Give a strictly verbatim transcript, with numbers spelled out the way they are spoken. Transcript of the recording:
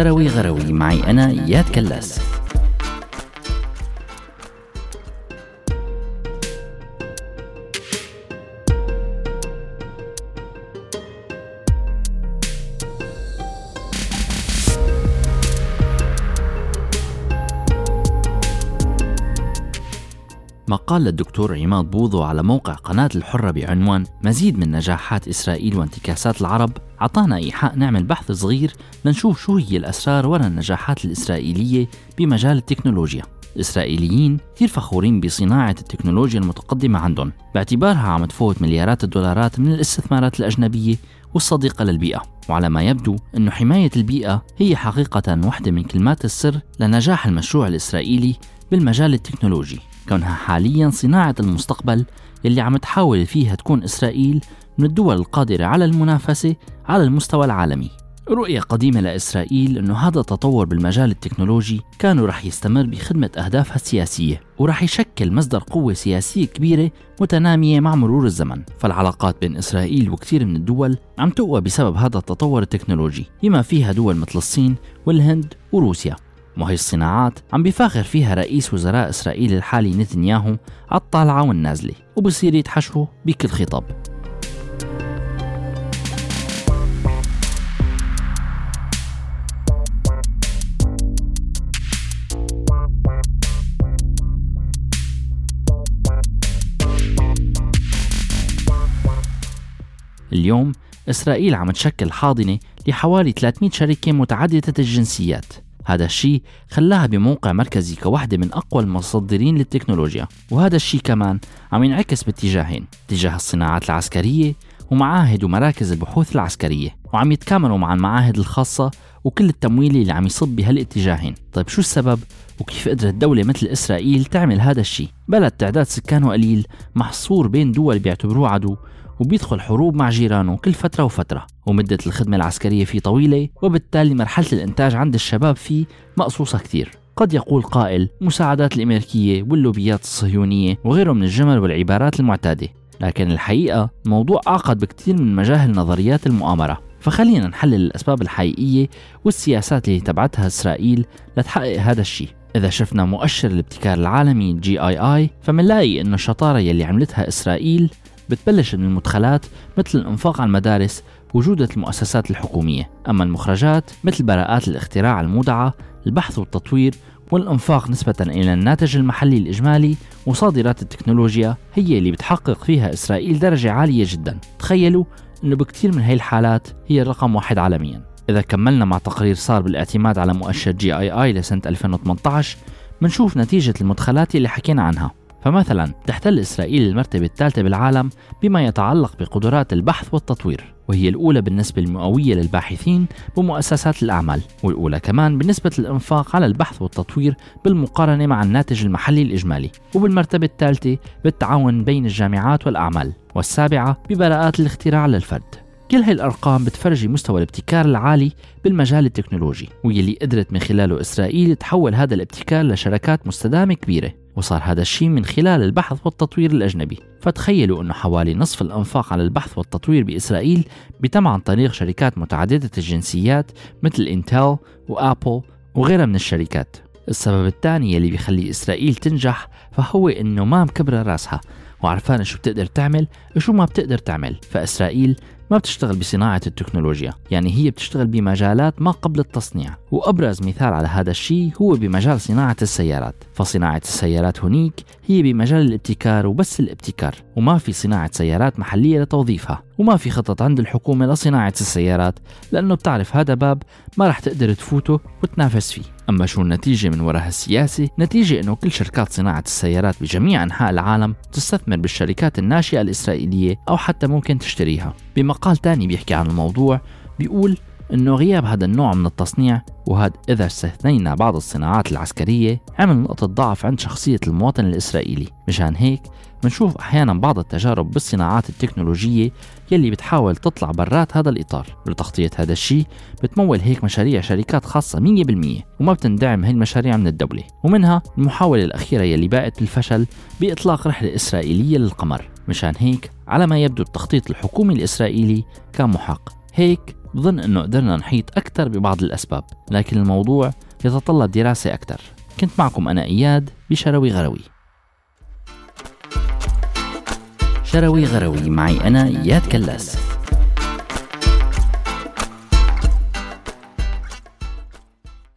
كروي غروي، معي أنا إياد كلاس. قال الدكتور عماد بوضو على موقع قناة الحرة بعنوان مزيد من نجاحات إسرائيل وانتكاسات العرب، عطانا إيحاء نعمل بحث صغير لنشوف شو هي الأسرار وراء النجاحات الإسرائيلية بمجال التكنولوجيا. الإسرائيليين كثير فخورين بصناعة التكنولوجيا المتقدمة عندهم باعتبارها عم تفوت مليارات الدولارات من الاستثمارات الأجنبية والصديقة للبيئة، وعلى ما يبدو أن حماية البيئة هي حقيقة واحدة من كلمات السر لنجاح المشروع الإسرائيلي بالمجال التكنولوجي، كونها حاليا صناعة المستقبل اللي عم تحاول فيها تكون إسرائيل من الدول القادرة على المنافسة على المستوى العالمي. رؤية قديمة لإسرائيل أنه هذا التطور بالمجال التكنولوجي كانوا رح يستمر بخدمة أهدافها السياسية ورح يشكل مصدر قوة سياسية كبيرة متنامية مع مرور الزمن، فالعلاقات بين إسرائيل وكثير من الدول عم تقوى بسبب هذا التطور التكنولوجي، بما فيها دول مثل الصين والهند وروسيا. وهي الصناعات عم بيفاخر فيها رئيس وزراء إسرائيل الحالي نتنياهو على الطالعة والنازلة، وبصير يتحشوا بكل خطاب. اليوم إسرائيل عم تشكل حاضنة لحوالي ثلاثمئة شركة متعددة الجنسيات. هذا الشيء خلاها بموقع مركزي كوحدة من أقوى المصدرين للتكنولوجيا، وهذا الشيء كمان عم ينعكس باتجاهين، اتجاه الصناعات العسكرية ومعاهد ومراكز البحوث العسكرية، وعم يتكاملوا مع المعاهد الخاصة وكل التمويل اللي عم يصب بهالاتجاهين. طيب شو السبب؟ وكيف قدرت دولة مثل إسرائيل تعمل هذا الشيء؟ بلد تعداد سكانه قليل، محصور بين دول بيعتبروه عدو، وبيدخل حروب مع جيرانه كل فترة وفترة، ومدة الخدمة العسكرية فيه طويلة، وبالتالي مرحلة الإنتاج عند الشباب فيه مقصوصة كثير. قد يقول قائل مساعدات الأمريكية واللوبيات الصهيونية وغيره من الجمل والعبارات المعتادة، لكن الحقيقة موضوع أعقد بكثير من مجال نظريات المؤامرة، فخلينا نحلل الأسباب الحقيقية والسياسات اللي تبعتها إسرائيل لتحقق هذا الشيء. إذا شفنا مؤشر الابتكار العالمي جي آي آي فمنلاقي إنه الشطارة يلي عملتها إسرائيل بتبلش من المدخلات مثل الانفاق على المدارس وجودة المؤسسات الحكومية، أما المخرجات مثل براءات الاختراع المودعة، البحث والتطوير والانفاق نسبة إلى الناتج المحلي الإجمالي وصادرات التكنولوجيا هي اللي بتحقق فيها إسرائيل درجة عالية جدا. تخيلوا أنه بكثير من هاي الحالات هي الرقم واحد عالميا. إذا كملنا مع تقرير صار بالاعتماد على مؤشر جي آي آي لسنة ألفين وثمانية عشر منشوف نتيجة المدخلات اللي حكينا عنها، فمثلا تحتل إسرائيل المرتبة الثالثة بالعالم بما يتعلق بقدرات البحث والتطوير، وهي الأولى بالنسبة المئوية للباحثين بمؤسسات الأعمال، والأولى كمان بالنسبة للإنفاق على البحث والتطوير بالمقارنة مع الناتج المحلي الإجمالي، وبالمرتبة الثالثة بالتعاون بين الجامعات والأعمال، والسابعة ببراءات الاختراع للفرد. كل هاي الأرقام بتفرجي مستوى الابتكار العالي بالمجال التكنولوجي، ويلي قدرت من خلاله إسرائيل تحول هذا الابتكار لشركات مستدامة كبيرة، وصار هذا الشيء من خلال البحث والتطوير الأجنبي. فتخيلوا أنه حوالي نصف الأنفاق على البحث والتطوير بإسرائيل بتم عن طريق شركات متعددة الجنسيات مثل إنتل وآبل وغيرها من الشركات. السبب الثاني اللي بيخلي إسرائيل تنجح فهو أنه ما مكبرة راسها وعرفانة شو بتقدر تعمل وشو ما بتقدر تعمل. فإسرائيل ما بتشتغل بصناعة التكنولوجيا، يعني هي بتشتغل بمجالات ما قبل التصنيع، وأبرز مثال على هذا الشيء هو بمجال صناعة السيارات. فصناعة السيارات هنيك هي بمجال الابتكار وبس الابتكار، وما في صناعة سيارات محلية لتوظيفها، وما في خطط عند الحكومة لصناعة السيارات، لأنه بتعرف هذا باب ما رح تقدر تفوته وتنافس فيه. أما شو النتيجة من وراء السياسة؟ نتيجة أنه كل شركات صناعة السيارات بجميع أنحاء العالم تستثمر بالشركات الناشئة الإسرائيلية أو حتى ممكن تشتريها. بمقال تاني بيحكي عن الموضوع بيقول أنه غياب هذا النوع من التصنيع، وهذا إذا استثنينا بعض الصناعات العسكرية، عمل نقطة ضعف عند شخصية المواطن الإسرائيلي. مشان هيك منشوف أحيانا بعض التجارب بالصناعات التكنولوجية يلي بتحاول تطلع برات هذا الإطار. لتغطية هذا الشيء بتمول هيك مشاريع شركات خاصة مية بالمية وما بتندعم هاي المشاريع من الدولة، ومنها المحاولة الأخيرة يلي باقت بالفشل بإطلاق رحلة إسرائيلية للقمر. مشان هيك على ما يبدو التخطيط الحكومي الإسرائيلي كان محق، هيك بظن انه قدرنا نحيط اكثر ببعض الاسباب، لكن الموضوع يتطلب دراسة اكثر. كنت معكم انا اياد بشروي غروي. شروي غروي معي انا اياد كلاس.